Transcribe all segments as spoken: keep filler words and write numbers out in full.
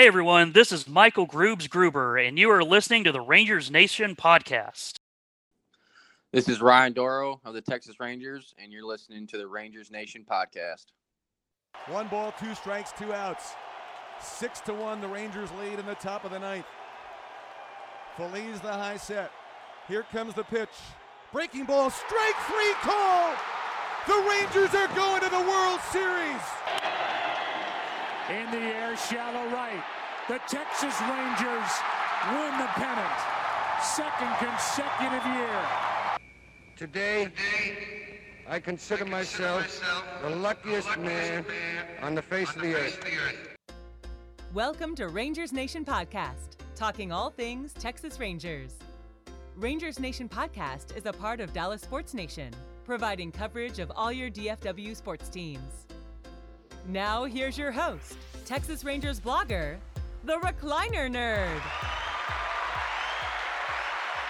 Hey everyone, this is Michael Groobs Gruber, and you are listening to the Rangers Nation Podcast. This is Ryan Dorough of the Texas Rangers, and you're listening to the Rangers Nation Podcast. One ball, two strikes, two outs. Six to one, the Rangers lead in the top of the ninth. Feliz the high set. Here comes the pitch. Breaking ball, strike three call! The Rangers are going to the World Series! In the air, shallow right. The Texas Rangers win the pennant. Second consecutive year. Today, Today I, consider I consider myself, myself the luckiest, the luckiest man, man on the face, on of, the the face of the earth. Welcome to Rangers Nation Podcast, talking all things Texas Rangers. Rangers Nation Podcast is a part of Dallas Sports Nation, providing coverage of all your D F W sports teams. Now, here's your host, Texas Rangers blogger, The Recliner Nerd.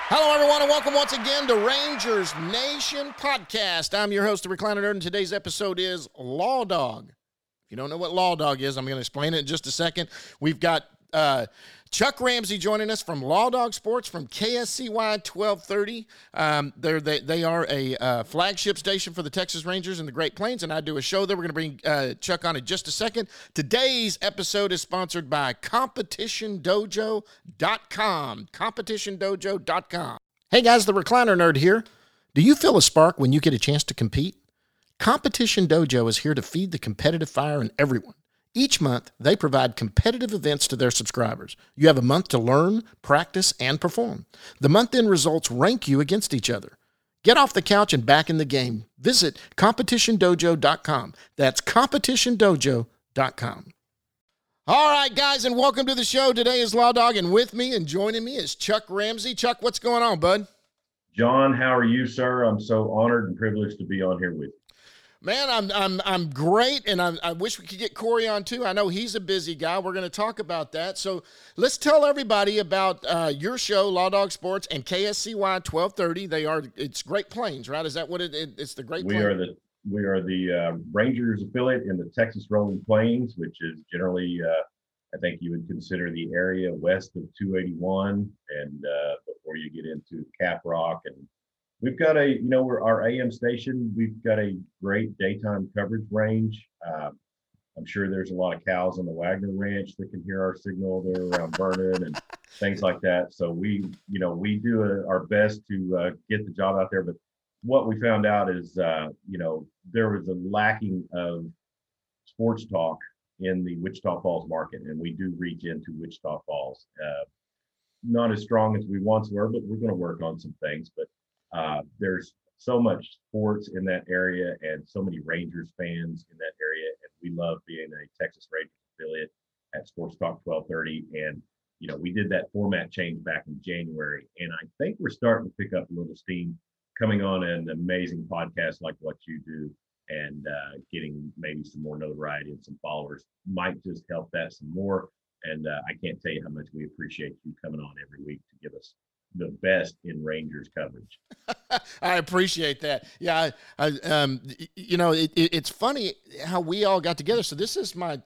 Hello, everyone, and welcome once again to Rangers Nation Podcast. I'm your host, The Recliner Nerd, and today's episode is Law Dog. If you don't know what Law Dog is, I'm going to explain it in just a second. We've got uh, Chuck Ramsey joining us from Law Dog Sports from K S C Y twelve thirty. Um, they're, they they are a uh, flagship station for the Texas Rangers in the Great Plains, and I do a show there. We're going to bring uh, Chuck on in just a second. Today's episode is sponsored by Competition Dojo dot com. Competition Dojo dot com. Hey guys, the Recliner Nerd here. Do you feel a spark when you get a chance to compete? Competition Dojo is here to feed the competitive fire in everyone. Each month, they provide competitive events to their subscribers. You have a month to learn, practice, and perform. The month-end results rank you against each other. Get off the couch and back in the game. Visit Competition Dojo dot com. That's Competition Dojo dot com. All right, guys, and welcome to the show. Today is Law Dog, and with me and joining me is Chuck Ramsey. Chuck, what's going on, bud? John, how are you, sir? I'm so honored and privileged to be on here with you. Man, I'm I'm I'm great, and I, I wish we could get Corey on too. I know he's a busy guy. We're going to talk about that. So let's tell everybody about uh, your show, Law Dog Sports, and K S C Y twelve thirty. They are it's Great Plains, right? Is that what it? it it's the Great Plains. We are the we are the uh, Rangers affiliate in the Texas Rolling Plains, which is generally uh, I think you would consider the area west of two eighty-one, and uh, before you get into Cap Rock. And we've got a, you know, we're our A M station. We've got a great daytime coverage range. Um, I'm sure there's a lot of cows on the Wagner Ranch that can hear our signal there around Vernon and things like that. So we, you know, we do a, our best to uh, get the job out there. But what we found out is, uh, you know, there was a lacking of sports talk in the Wichita Falls market. And we do reach into Wichita Falls. Uh, not as strong as we once were, but we're going to work on some things. But Uh, there's so much sports in that area and so many Rangers fans in that area. And we love being a Texas Rangers affiliate at Sports Talk twelve thirty. And, you know, we did that format change back in January. And I think we're starting to pick up a little steam coming on an amazing podcast like what you do, and uh, getting maybe some more notoriety and some followers might just help that some more. And uh, I can't tell you how much we appreciate you coming on every week to give us the best in Rangers coverage. I appreciate that. Yeah. I, I um, you know, it, it, it's funny how we all got together. So this is my,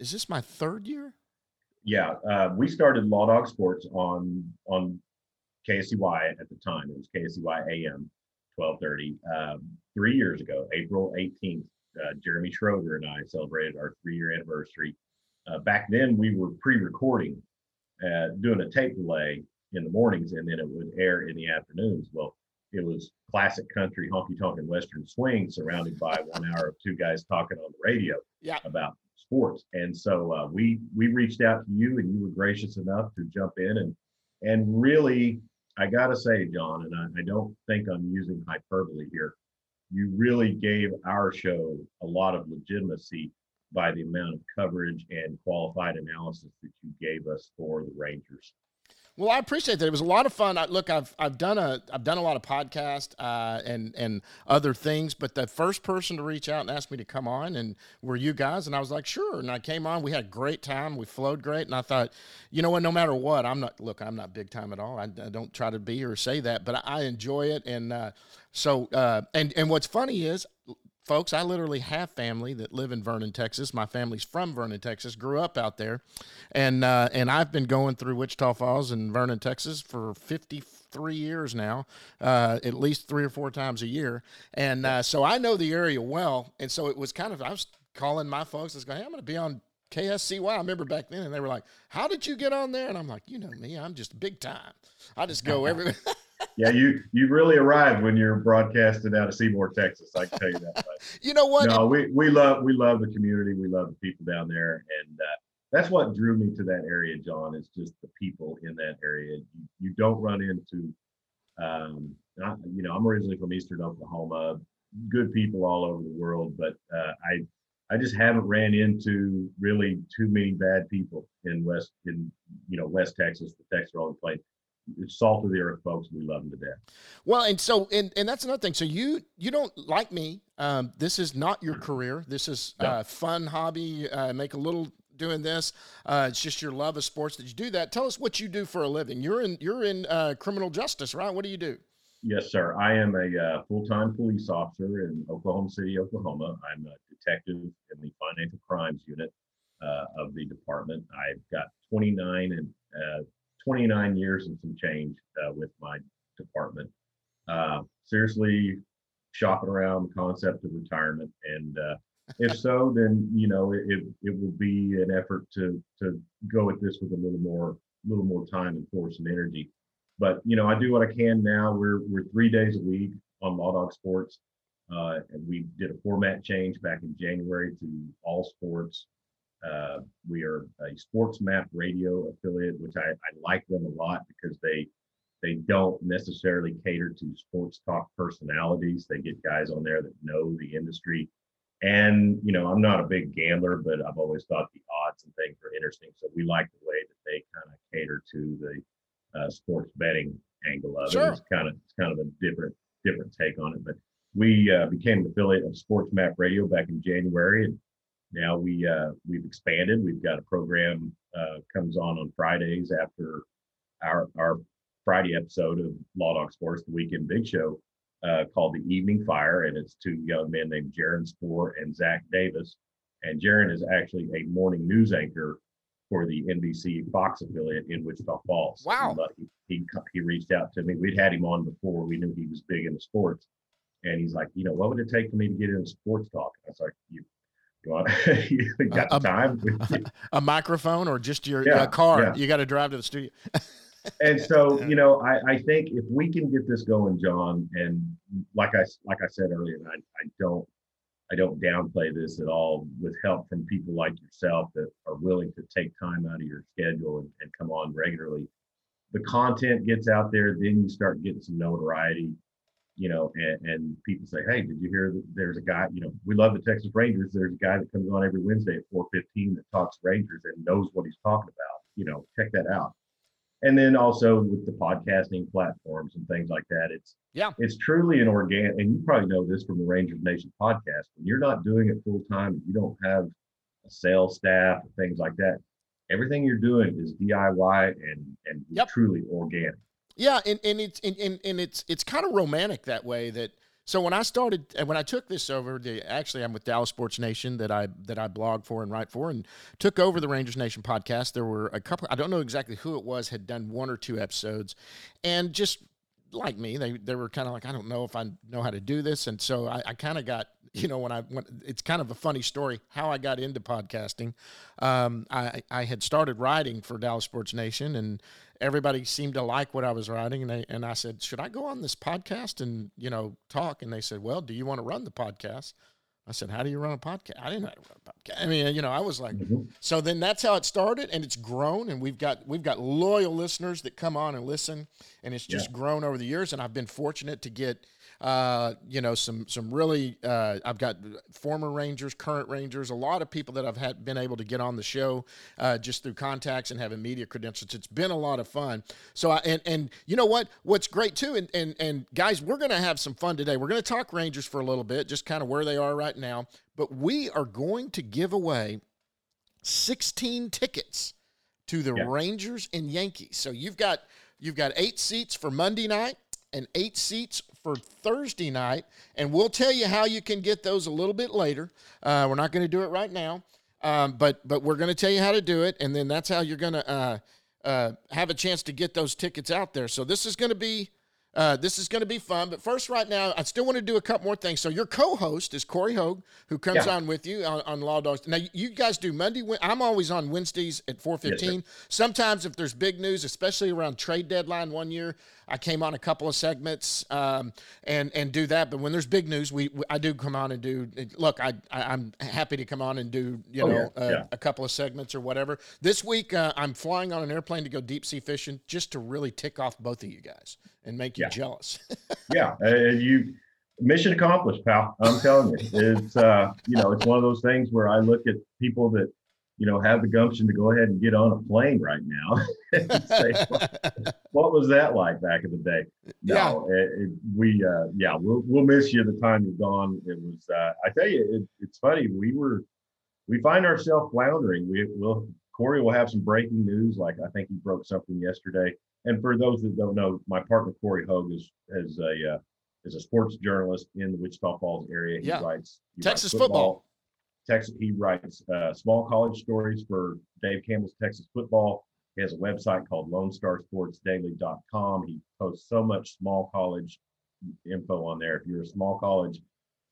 is this my third year? Yeah. Uh, we started Law Dog Sports on, on K S C Y at the time. It was K S C Y A M twelve thirty, um, three years ago, April eighteenth, uh, Jeremy Schroeder and I celebrated our three year anniversary. Uh, back then we were pre-recording, uh, doing a tape delay in the mornings, and then it would air in the afternoons. Well, it was classic country honky-tonk and Western swing surrounded by one hour of two guys talking on the radio yeah. about sports. And so uh, we we reached out to you, and you were gracious enough to jump in. And and really, I got to say, John, and I, I don't think I'm using hyperbole here, you really gave our show a lot of legitimacy by the amount of coverage and qualified analysis that you gave us for the Rangers. Well, I appreciate that. It was a lot of fun. I, look, I've I've done a I've done a lot of podcasts uh, and and other things, but the first person to reach out and ask me to come on and were you guys, and I was like, sure. And I came on. We had a great time. We flowed great, and I thought, you know what? No matter what, I'm not. Look, I'm not big time at all. I, I don't try to be or say that, but I, I enjoy it. And uh, so, uh, and and what's funny is, folks, I literally have family that live in Vernon, Texas. My family's from Vernon, Texas, grew up out there. And uh, and I've been going through Wichita Falls and Vernon, Texas for fifty-three years now, uh, at least three or four times a year. And uh, so I know the area well. And so it was kind of, I was calling my folks. I was going, hey, I'm going to be on K S C Y. I remember back then. And they were like, how did you get on there? And I'm like, you know me, I'm just big time. I just go everywhere. Yeah, you you really arrived when you're broadcasted out of Seymour, Texas. I can tell you that much. You know what? No, we we love we love the community. We love the people down there, and uh, that's what drew me to that area, John. Is just the people in that area. You, you don't run into, um, I, you know, I'm originally from Eastern Oklahoma. Good people all over the world, but uh, I I just haven't ran into really too many bad people in West in you know West Texas, the Texas Rolling Plain. Salt of the earth folks, we love them to death. Well, and so and and that's another thing. So you you don't like me. Um, this is not your career. This is a no. uh, fun hobby. Uh, make a little doing this. Uh, it's just your love of sports that you do that. Tell us what you do for a living. You're in you're in uh, criminal justice, right? What do you do? Yes, sir. I am a uh, full-time police officer in Oklahoma City, Oklahoma. I'm a detective in the financial crimes unit uh, of the department. I've got twenty-nine and uh, twenty-nine years and some change uh, with my department. Uh, seriously shopping around the concept of retirement. And uh, if so, then, you know, it, it it will be an effort to to go at this with a little more, little more time and force and energy. But, you know, I do what I can now. We're, we're three days a week on Law Dog Sports. Uh, and we did a format change back in January to all sports. Uh, we are a SportsMap Radio affiliate, which I, I like them a lot because they they don't necessarily cater to sports talk personalities. They get guys on there that know the industry. And, you know, I'm not a big gambler, but I've always thought the odds and things are interesting. So we like the way that they kind of cater to the uh, sports betting angle of sure. it. It's kind of it's kind of a different different take on it. But we uh, became an affiliate of SportsMap Radio back in January. And now we, uh, we've expanded. We've got a program uh, comes on on Fridays after our our Friday episode of Law Dog Sports, the Weekend Big Show, uh, called The Evening Fire. And it's two young men named Jaron Spohr and Zach Davis. And Jaron is actually a morning news anchor for the N B C Fox affiliate in Wichita Falls. Wow. But he, he, he reached out to me. We'd had him on before. We knew he was big into sports. And he's like, you know, what would it take for me to get into sports talk? I was like, you You want you got uh, time? A, a microphone or just your yeah, uh, car? Yeah. You got to drive to the studio. And so, you know, I, I think if we can get this going, John, and like I like I said earlier, I, I don't I don't downplay this at all. With help from people like yourself that are willing to take time out of your schedule and, and come on regularly, the content gets out there. Then you start getting some notoriety. You know, and, and people say, hey, did you hear that there's a guy, you know, we love the Texas Rangers. There's a guy that comes on every Wednesday at four fifteen that talks Rangers and knows what he's talking about. You know, check that out. And then also with the podcasting platforms and things like that, it's yeah, it's truly an organic, and you probably know this from the Rangers Nation podcast. When you're not doing it full time, you don't have a sales staff and things like that. Everything you're doing is D I Y and, and yep. truly organic. Yeah, and, and it's and, and it's it's kind of romantic that way. That so when I started when I took this over, the actually I'm with Dallas Sports Nation that I that I blog for and write for, and took over the Rangers Nation podcast. There were a couple, I don't know exactly who it was, had done one or two episodes, and just like me, they they were kind of like, I don't know if I know how to do this, and so I, I kind of got. You know, when I went, it's kind of a funny story how I got into podcasting. Um, I, I had started writing for Dallas Sports Nation, and everybody seemed to like what I was writing. And, they, and I said, should I go on this podcast and, you know, talk? And they said, well, do you want to run the podcast? I said, how do you run a podcast? I didn't know how to run a podcast. I mean, you know, I was like, mm-hmm. So then that's how it started, and it's grown, and we've got we've got loyal listeners that come on and listen, and it's just yeah. grown over the years, and I've been fortunate to get, uh, you know, some some really, uh, I've got former Rangers, current Rangers, a lot of people that I've had been able to get on the show uh, just through contacts and having media credentials. It's been a lot of fun. So, I, and, and you know what, what's great too, and, and, and guys, we're going to have some fun today. We're going to talk Rangers for a little bit, just kind of where they are right now, but we are going to give away sixteen tickets to the yeah. Rangers and Yankees. So you've got you've got eight seats for Monday night and eight seats for Thursday night, and we'll tell you how you can get those a little bit later. Uh, we're not going to do it right now, um, but but we're going to tell you how to do it, and then that's how you're going to uh, uh, have a chance to get those tickets out there. So this is going to be uh, this is going to be fun. But first, right now, I still want to do a couple more things. So your co-host is Corey Hogue, who comes yeah. on with you on, on Law Dogs. Now you guys do Monday. I'm always on Wednesdays at four fifteen. Yes, sometimes if there's big news, especially around trade deadline one year, I came on a couple of segments um, and and do that. But when there's big news, we, we I do come on and do. Look, I, I I'm happy to come on and do you oh, know yeah. Uh, yeah. a couple of segments or whatever. This week uh, I'm flying on an airplane to go deep sea fishing just to really tick off both of you guys and make you yeah. jealous. yeah, uh, you mission accomplished, pal. I'm telling you, it's uh, you know it's one of those things where I look at people that. You know, have the gumption to go ahead and get on a plane right now. and say, what, what was that like back in the day? No, yeah. it, it, we, uh, yeah, we'll, we'll miss you the time you're gone. It was, uh, I tell you, it, it's funny. We were, we find ourselves floundering. We will, Corey will have some breaking news. Like I think he broke something yesterday. And for those that don't know, my partner, Corey Hogue is, is a, uh, is a sports journalist in the Wichita Falls area. He yeah. writes he Texas writes football. football. Texas, he writes uh, small college stories for Dave Campbell's Texas Football. He has a website called Lone Star Sports Daily dot com. He posts so much small college info on there. If you're a small college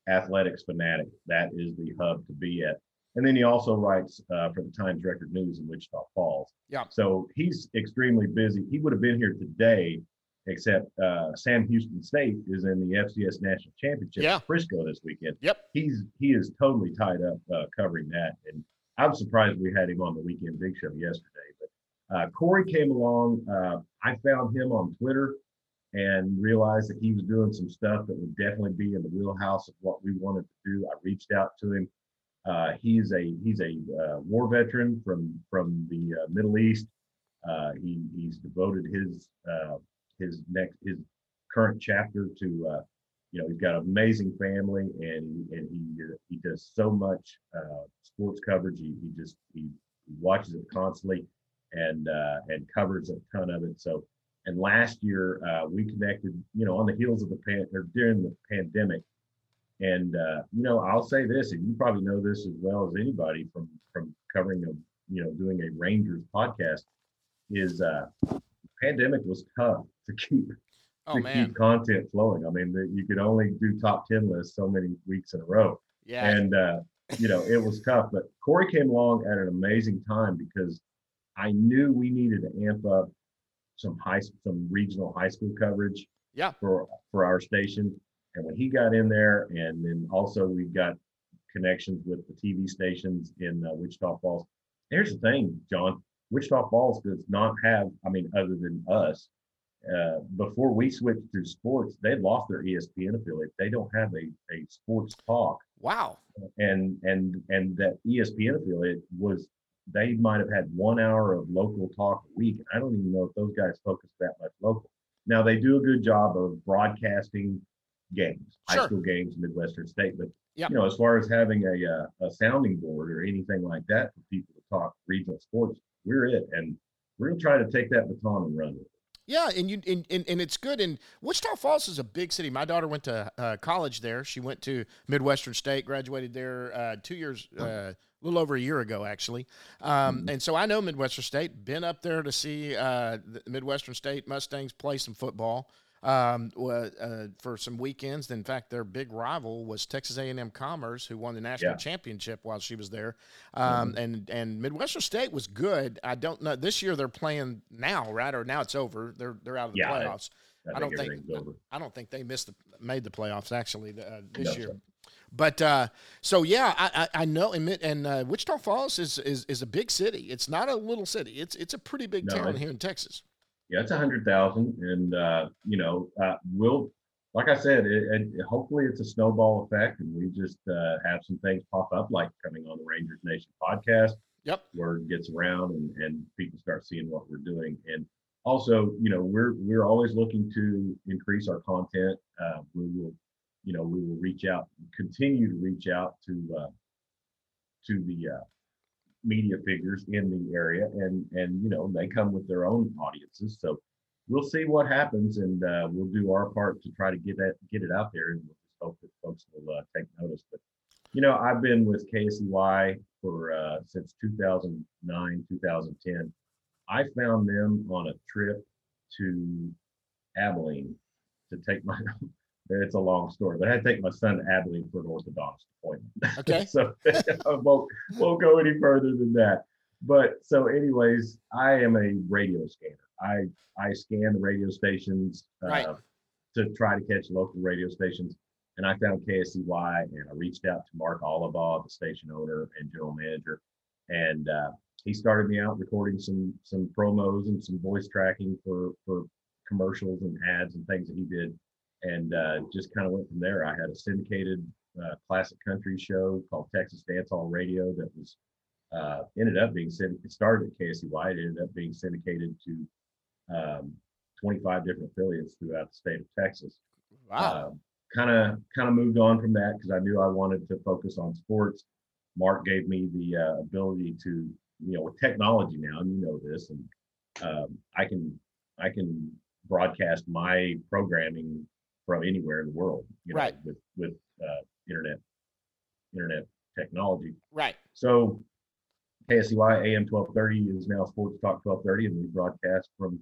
athletics fanatic, that is the hub to be at. And then he also writes uh, for the Times Record News in Wichita Falls. Yeah. So he's extremely busy. He would have been here today, except uh, Sam Houston State is in the F C S National Championship yeah. at Frisco this weekend. Yep. He's he is totally tied up uh, covering that. And I'm surprised we had him on the Weekend Big Show yesterday. But uh, Corey came along. Uh, I found him on Twitter and realized that he was doing some stuff that would definitely be in the wheelhouse of what we wanted to do. I reached out to him. Uh, he's a he's a uh, war veteran from, from the uh, Middle East. Uh, he He's devoted his... Uh, his next his current chapter to uh you know he's got an amazing family and and he he does so much uh sports coverage. He, he just he, he watches it constantly and uh and covers a ton of it. So and last year uh we connected you know on the heels of the pan or during the pandemic, and uh you know I'll say this, and you probably know this as well as anybody from from covering a you know doing a Rangers podcast, is uh pandemic was tough to keep oh, to man. keep content flowing. I mean, the, you could only do top ten lists so many weeks in a row. Yeah. And uh, you know, it was tough. But Corey came along at an amazing time because I knew we needed to amp up some high some regional high school coverage yeah. for for our station. And when he got in there, and then also we got connections with the T V stations in uh, Wichita Falls. Here's the thing, John. Wichita Falls does not have, I mean, other than us, uh, before we switched to sports, they lost their E S P N affiliate. They don't have a, a sports talk. Wow. And and and that E S P N affiliate was, they might have had one hour of local talk a week. I don't even know if those guys focus that much local. Now, they do a good job of broadcasting games, sure. high school games in Midwestern State. But, yep. you know, as far as having a, a, a sounding board or anything like that for people to talk regional sports, we're it, and we're going to try to take that baton and run it. Yeah, and you and, and, and it's good. And Wichita Falls is a big city. My daughter went to uh, college there. She went to Midwestern State, graduated there uh, two years, uh, a little over a year ago, actually. Um, mm-hmm. And so I know Midwestern State. Been up there to see uh, the Midwestern State Mustangs play some football um, uh, for some weekends. In fact, their big rival was Texas A and M Commerce, who won the national yeah. championship while she was there. Um, mm-hmm. and, and Midwestern State was good. I don't know. This year they're playing now, right? Or now it's over. They're, they're out of the yeah, playoffs. I, I, I think don't think, over. I don't think they missed the, made the playoffs actually uh, this no, year. So. But uh, so, yeah, I, I, I know. And, and uh, Wichita Falls is, is, is a big city. It's not a little city. It's, it's a pretty big no, town here in Texas. Yeah, it's a hundred thousand, and uh, you know, uh, we'll, like I said, it, it, hopefully it's a snowball effect, and we just uh, have some things pop up, like coming on the Rangers Nation podcast. Yep, word gets around, and, and people start seeing what we're doing, and also, you know, we're we're always looking to increase our content. Uh, we will, you know, we will reach out, continue to reach out to uh, to the. Uh, media figures in the area, and and you know they come with their own audiences, so we'll see what happens, and uh, we'll do our part to try to get that, get it out there, and we'll just hope that folks will uh, take notice. But you know, I've been with K S C Y for uh, since two thousand nine, two thousand ten. I found them on a trip to Abilene to take my. It's a long story, but I had to take my son to Abilene for an orthodontist appointment. Okay. So I won't, won't go any further than that. But so anyways, I am a radio scanner. I, I scan the radio stations uh, right. to try to catch local radio stations. And I found K S C Y, and I reached out to Mark Olivaw, the station owner and general manager. And uh, he started me out recording some some promos and some voice tracking for, for commercials and ads and things that he did. And uh, just kind of went from there. I had a syndicated uh, classic country show called Texas Dance Hall Radio that was uh, ended up being syndicated. It started at K S C Y. It ended up being syndicated to um, twenty-five different affiliates throughout the state of Texas. Wow. Kind of kind of moved on from that because I knew I wanted to focus on sports. Mark gave me the uh, ability to, you know, with technology now, and you know this, and um, I can I can broadcast my programming from anywhere in the world, you know, right. with with uh, internet internet technology. Right. So K S C Y A M twelve thirty is now Sports Talk twelve thirty, and we broadcast from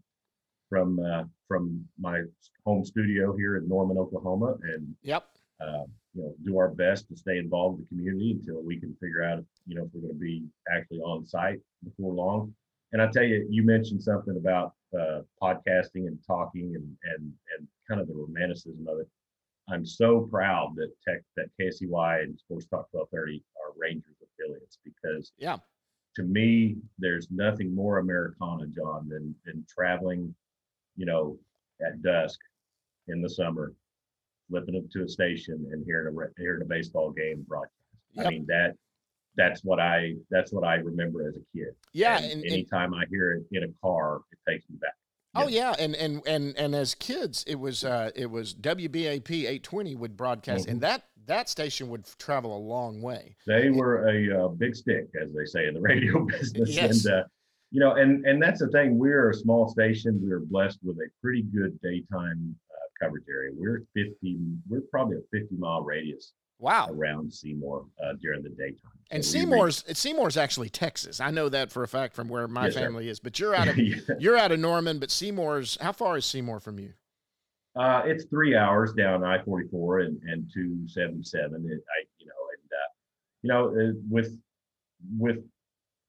from uh, from my home studio here in Norman, Oklahoma, and yep, uh, you know, do our best to stay involved with the community until we can figure out, if, you know, if we're going to be actually on site before long. And I tell you, you mentioned something about uh, podcasting and talking and and and kind of the romanticism of it. I'm so proud that tech that K S C Y and Sports Talk twelve thirty are Rangers affiliates, because yeah, to me, there's nothing more Americana, John, than than traveling, you know, at dusk in the summer, flipping up to a station and hearing a hearing a baseball game broadcast. Yep. I mean that. That's what I that's what I remember as a kid. Yeah, and, and anytime and, I hear it in a car, it takes me back. Yeah. Oh yeah, and and and and as kids, it was uh, it was W B A P eight twenty would broadcast, mm-hmm. and that that station would travel a long way. They and, were a uh, big stick, as they say in the radio business. Yes. And uh, you know, and and that's the thing. We're a small station. We're blessed with a pretty good daytime uh, coverage area. We're fifty. We're probably a fifty mile radius. Wow. Around Seymour uh, during the daytime. So and Seymour's reach- Seymour's actually Texas. I know that for a fact from where my yes, family sir. is. But you're out of yeah. you're out of Norman, but Seymour's, how far is Seymour from you? Uh, it's three hours down I forty-four and, and two seventy-seven. It, I you know, and uh, you know, uh, with with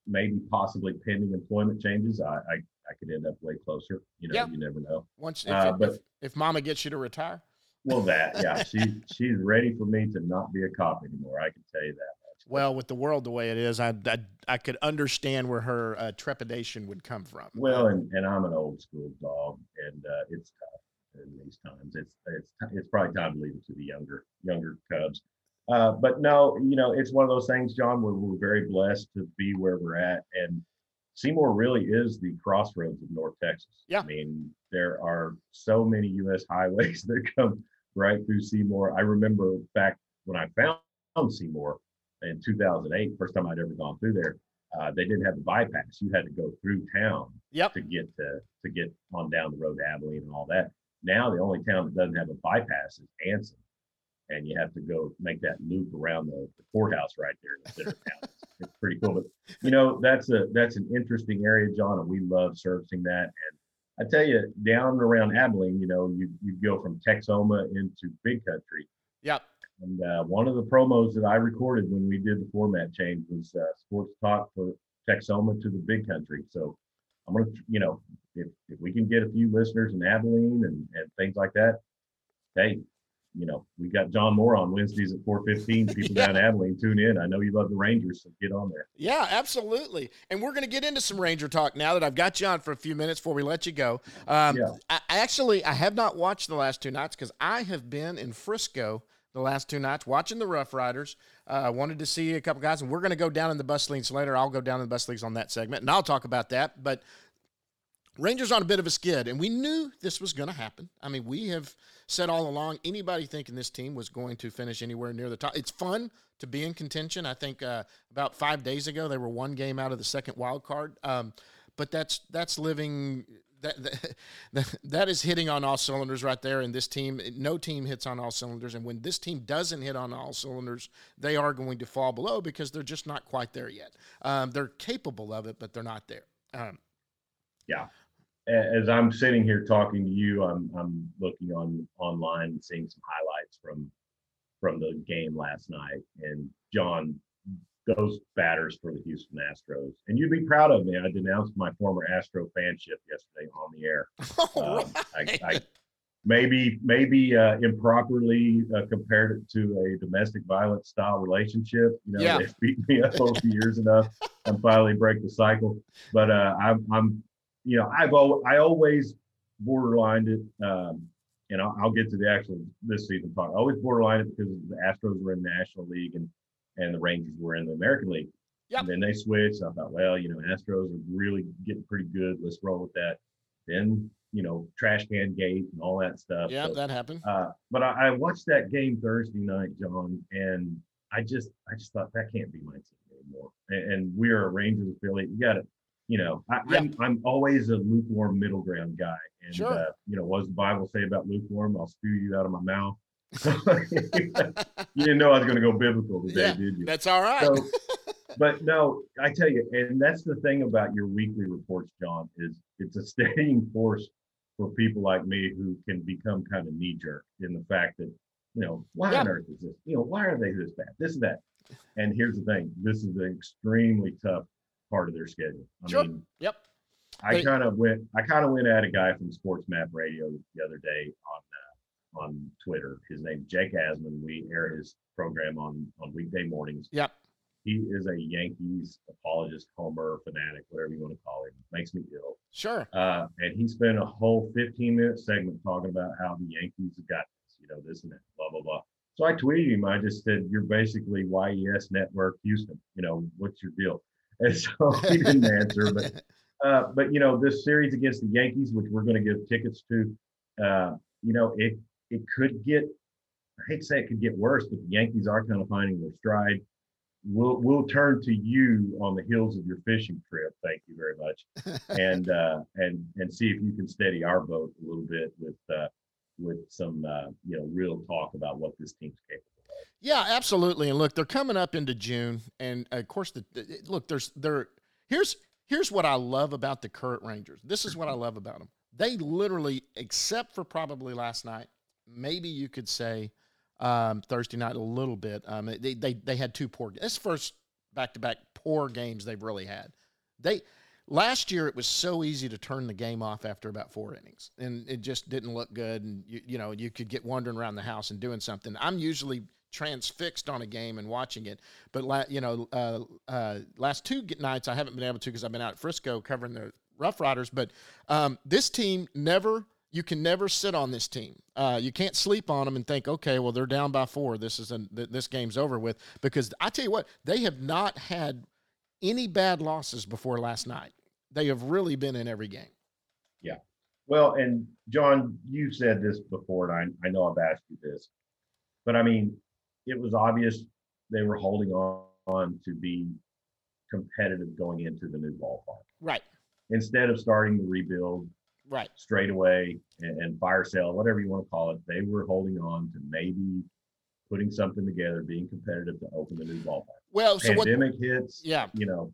maybe possibly pending employment changes, I I, I could end up way closer. You know, yep. You never know. Once if, uh, but, if if Mama gets you to retire. Well, that, yeah, she, she's ready for me to not be a cop anymore. I can tell you that much. Well, with the world the way it is, I I, I could understand where her uh, trepidation would come from. Well, and, and I'm an old school dog, and uh, it's tough in these times. It's it's it's probably time to leave it to the younger younger cubs. Uh, but no, you know, it's one of those things, John, where we're very blessed to be where we're at, and Seymour really is the crossroads of North Texas. Yeah, I mean, there are so many U S highways that come right through Seymour. I remember back when I found Seymour in two thousand eight, first time I'd ever gone through there, uh, they didn't have the bypass. You had to go through town yep. to get to, to get on down the road to Abilene and all that. Now the only town that doesn't have a bypass is Anson, and you have to go make that loop around the, the courthouse right there in the center of town. It's pretty cool, but you know, that's a that's an interesting area, John, and we love servicing that. And I tell you, down around Abilene, you know, you you go from Texoma into Big Country. Yep. And uh, one of the promos that I recorded when we did the format change was uh, Sports Talk for Texoma to the Big Country. So I'm gonna, you know, if, if we can get a few listeners in Abilene and, and things like that, hey, you know, we got John Moore on Wednesdays at four fifteen. People yeah. down Abilene, tune in. I know you love the Rangers, so get on there. Yeah, absolutely. And we're going to get into some Ranger talk now that I've got you on for a few minutes before we let you go. Um, yeah. I, actually, I have not watched the last two nights because I have been in Frisco the last two nights watching the Rough Riders. I uh, wanted to see a couple guys, and we're going to go down in the bus leagues later. I'll go down in the bus leagues on that segment, and I'll talk about that. But Rangers on a bit of a skid, and we knew this was going to happen. I mean, we have said all along, anybody thinking this team was going to finish anywhere near the top. It's fun to be in contention. I think uh, about five days ago, they were one game out of the second wild card. Um, but that's that's living – that, that, that, that is hitting on all cylinders right there. And this team, no team hits on all cylinders. And when this team doesn't hit on all cylinders, they are going to fall below because they're just not quite there yet. Um, they're capable of it, but they're not there. Um, yeah. As I'm sitting here talking to you, I'm I'm looking on online and seeing some highlights from from the game last night. And John, those batters for the Houston Astros, and you'd be proud of me. I denounced my former Astro fanship yesterday on the air. Oh, um, right. I, I maybe maybe uh, improperly uh, compared it to a domestic violence style relationship. You know, yeah. They've beat me up over the years enough and finally break the cycle. But uh, I'm I'm. You know, I've al- I always borderlined it, um, and I'll, I'll get to the actual this season talk. I always borderlined it because the Astros were in the National League and, and the Rangers were in the American League. Yep. And then they switched. I thought, well, you know, Astros are really getting pretty good. Let's roll with that. Then, you know, trash can gate and all that stuff. Yeah, so, that happened. Uh, but I, I watched that game Thursday night, John, and I just I just thought that can't be my team anymore. And, and we are a Rangers affiliate. You got to. You know, I, yeah. I'm I'm always a lukewarm middle ground guy, and sure. uh, you know, what does the Bible say about lukewarm? I'll spew you out of my mouth. You didn't know I was going to go biblical today, yeah, did you? That's all right. So, but no, I tell you, and that's the thing about your weekly reports, John, is it's a steadying force for people like me who can become kind of knee jerk in the fact that, you know, why yeah. on earth is this? You know, why are they this bad? This and that. And here's the thing: this is an extremely tough part of their schedule. I sure. mean, yep. I kind of went. I kind of went at a guy from SportsMap Radio the other day on uh, on Twitter. His name's Jake Asman. We air his program on on weekday mornings. Yep. He is a Yankees apologist, homer, fanatic, whatever you want to call him. Makes me ill. Sure. Uh, and he spent a whole fifteen minute segment talking about how the Yankees have got this, you know, this and that, blah blah blah. So I tweeted him. I just said, "You're basically Y E S Network Houston. You know, what's your deal?" And so he didn't answer, but uh, but you know, this series against the Yankees, which we're going to give tickets to, uh, you know, it it could get, I hate to say it could get worse, but the Yankees are kind of finding their stride. We'll we'll turn to you on the heels of your fishing trip. Thank you very much, and uh, and and see if you can steady our boat a little bit with uh, with some uh, you know, real talk about what this team's capable. Yeah, absolutely. And look, they're coming up into June, and of course, the, the look, there's there. Here's here's what I love about the current Rangers. This is what I love about them. They literally, except for probably last night, maybe you could say um, Thursday night a little bit. Um, they they they had two poor. That's first back to back poor games they've really had. They last year it was so easy to turn the game off after about four innings, and it just didn't look good. And you you know you could get wandering around the house and doing something. I'm usually transfixed on a game and watching it, but la- you know, uh, uh, last two nights I haven't been able to because I've been out at Frisco covering the Rough Riders. But um, this team never, you can never sit on this team. Uh, you can't sleep on them and think, okay, well they're down by four. This is a, th- this game's over with, because I tell you what, they have not had any bad losses before last night. They have really been in every game. Yeah. Well, and John, you said this before, and I, I know I've asked you this, but I mean, it was obvious they were holding on, on to be competitive going into the new ballpark. Right. Instead of starting the rebuild right straight away and, and fire sale, whatever you want to call it, they were holding on to maybe putting something together, being competitive to open the new ballpark. Well, so pandemic what, hits, yeah. you know,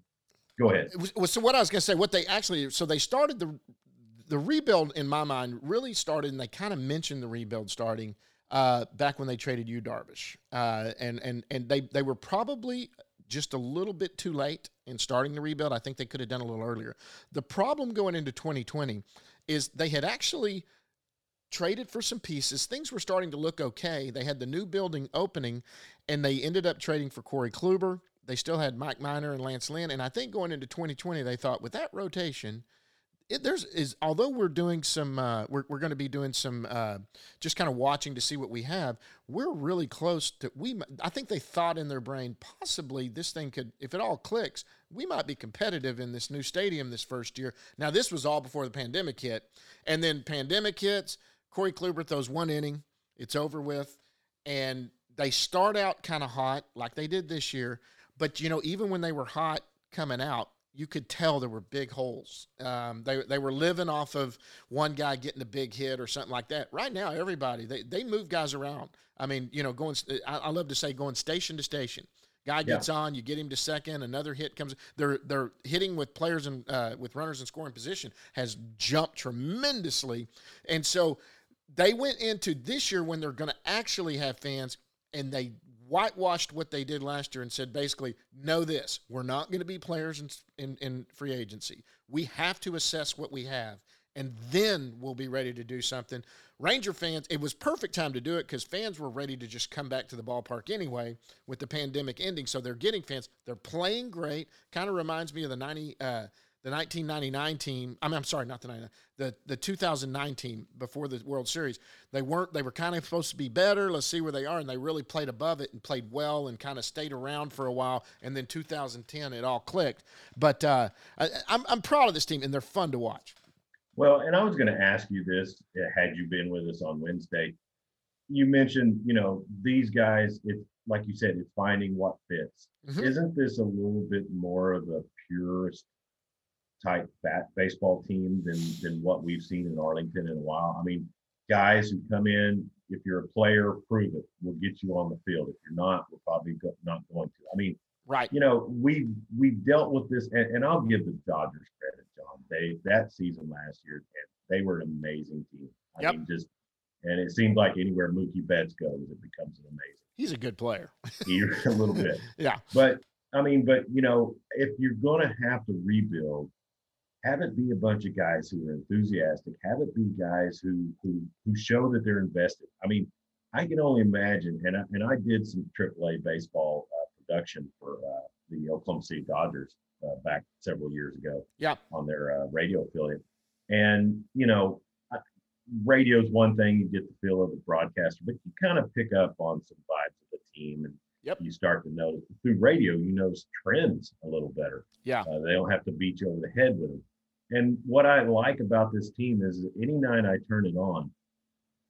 go ahead. Well, so what I was going to say, what they actually, so they started the, the rebuild in my mind really started, and they kind of mentioned the rebuild starting Uh, back when they traded Yu Darvish, uh, and and and they they were probably just a little bit too late in starting the rebuild. I think they could have done a little earlier. The problem going into twenty twenty is they had actually traded for some pieces. Things were starting to look okay. They had the new building opening, and they ended up trading for Corey Kluber. They still had Mike Minor and Lance Lynn, and I think going into twenty twenty they thought with that rotation. It, there's is although we're doing some uh, we're we're going to be doing some uh, just kind of watching to see what we have. We're really close to we. I think they thought in their brain possibly this thing could, if it all clicks, we might be competitive in this new stadium this first year. Now this was all before the pandemic hit, and then pandemic hits. Corey Kluber throws one inning, it's over with, and they start out kind of hot like they did this year. But you know, even when they were hot coming out, you could tell there were big holes. Um, they they were living off of one guy getting a big hit or something like that. Right now, everybody, they, they move guys around. I mean, you know, going. I, I love to say going station to station. Guy gets yeah. on, you get him to second, another hit comes. They're they're hitting with players and uh, with runners in scoring position has jumped tremendously. And so they went into this year when they're going to actually have fans, and they whitewashed what they did last year and said basically, know this, we're not going to be players in, in, in free agency. We have to assess what we have, and then we'll be ready to do something. Ranger fans, it was perfect time to do it because fans were ready to just come back to the ballpark anyway with the pandemic ending. So they're getting fans. They're playing great. Kind of reminds me of the nineteen ninety-nine team. I mean, I'm sorry, not the ninety-nine. The the two thousand nine team before the World Series. They weren't. They were kind of supposed to be better. Let's see where they are, and they really played above it and played well and kind of stayed around for a while. And then two thousand ten, it all clicked. But uh, I, I'm I'm proud of this team, and they're fun to watch. Well, and I was going to ask you this, had you been with us on Wednesday. You mentioned, you know, these guys, it's like you said, it's finding what fits. Mm-hmm. Isn't this a little bit more of a purist type bat baseball team than, than what we've seen in Arlington in a while? I mean, guys who come in, if you're a player, prove it. We'll get you on the field. If you're not, we're probably not going to. I mean, right. You know, we we dealt with this, and, and I'll give the Dodgers credit, John. They that season last year, they were an amazing team. I yep. mean, just and it seemed like anywhere Mookie Betts goes, it becomes an amazing. He's a good player. He's a little bit. Yeah. But I mean, but you know, if you're gonna have to rebuild, have it be a bunch of guys who are enthusiastic, have it be guys who who who show that they're invested. I mean, I can only imagine, and I and I did some triple A baseball uh, production for uh, the Oklahoma City Dodgers uh, back several years ago. Yeah, on their uh, radio affiliate, and you know, radio's one thing, you get the feel of the broadcaster, but you kind of pick up on some vibes of the team, and yep. you start to know through radio, you know trends a little better. Yeah, uh, they don't have to beat you over the head with them. And what I like about this team is that any night I turn it on,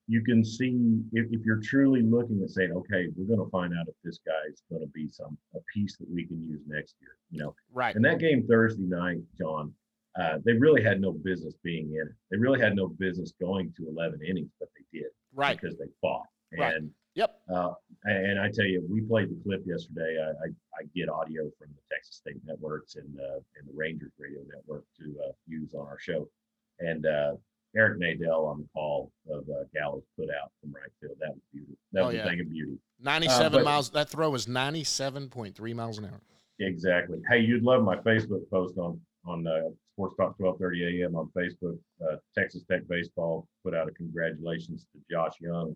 you can see if, if you're truly looking at saying, okay, we're going to find out if this guy's going to be some a piece that we can use next year, you know. Right. And that game Thursday night, John, uh, they really had no business being in it. They really had no business going to eleven innings, but they did. Right. Because they fought. And, right. Yep. Uh, and I tell you, we played the clip yesterday. I I, I get audio from the Texas State Networks and uh, and the Rangers Radio Network to uh, use on our show, and. Uh, Eric Nadell on the call of uh, Gallows put out from right field. That was beautiful. That was oh, yeah. a thing of beauty. ninety-seven uh, but, miles. That throw was ninety-seven point three miles an hour. Exactly. Hey, you'd love my Facebook post on on uh, Sports Talk twelve thirty A M on Facebook. Uh, Texas Tech Baseball put out a congratulations to Josh Young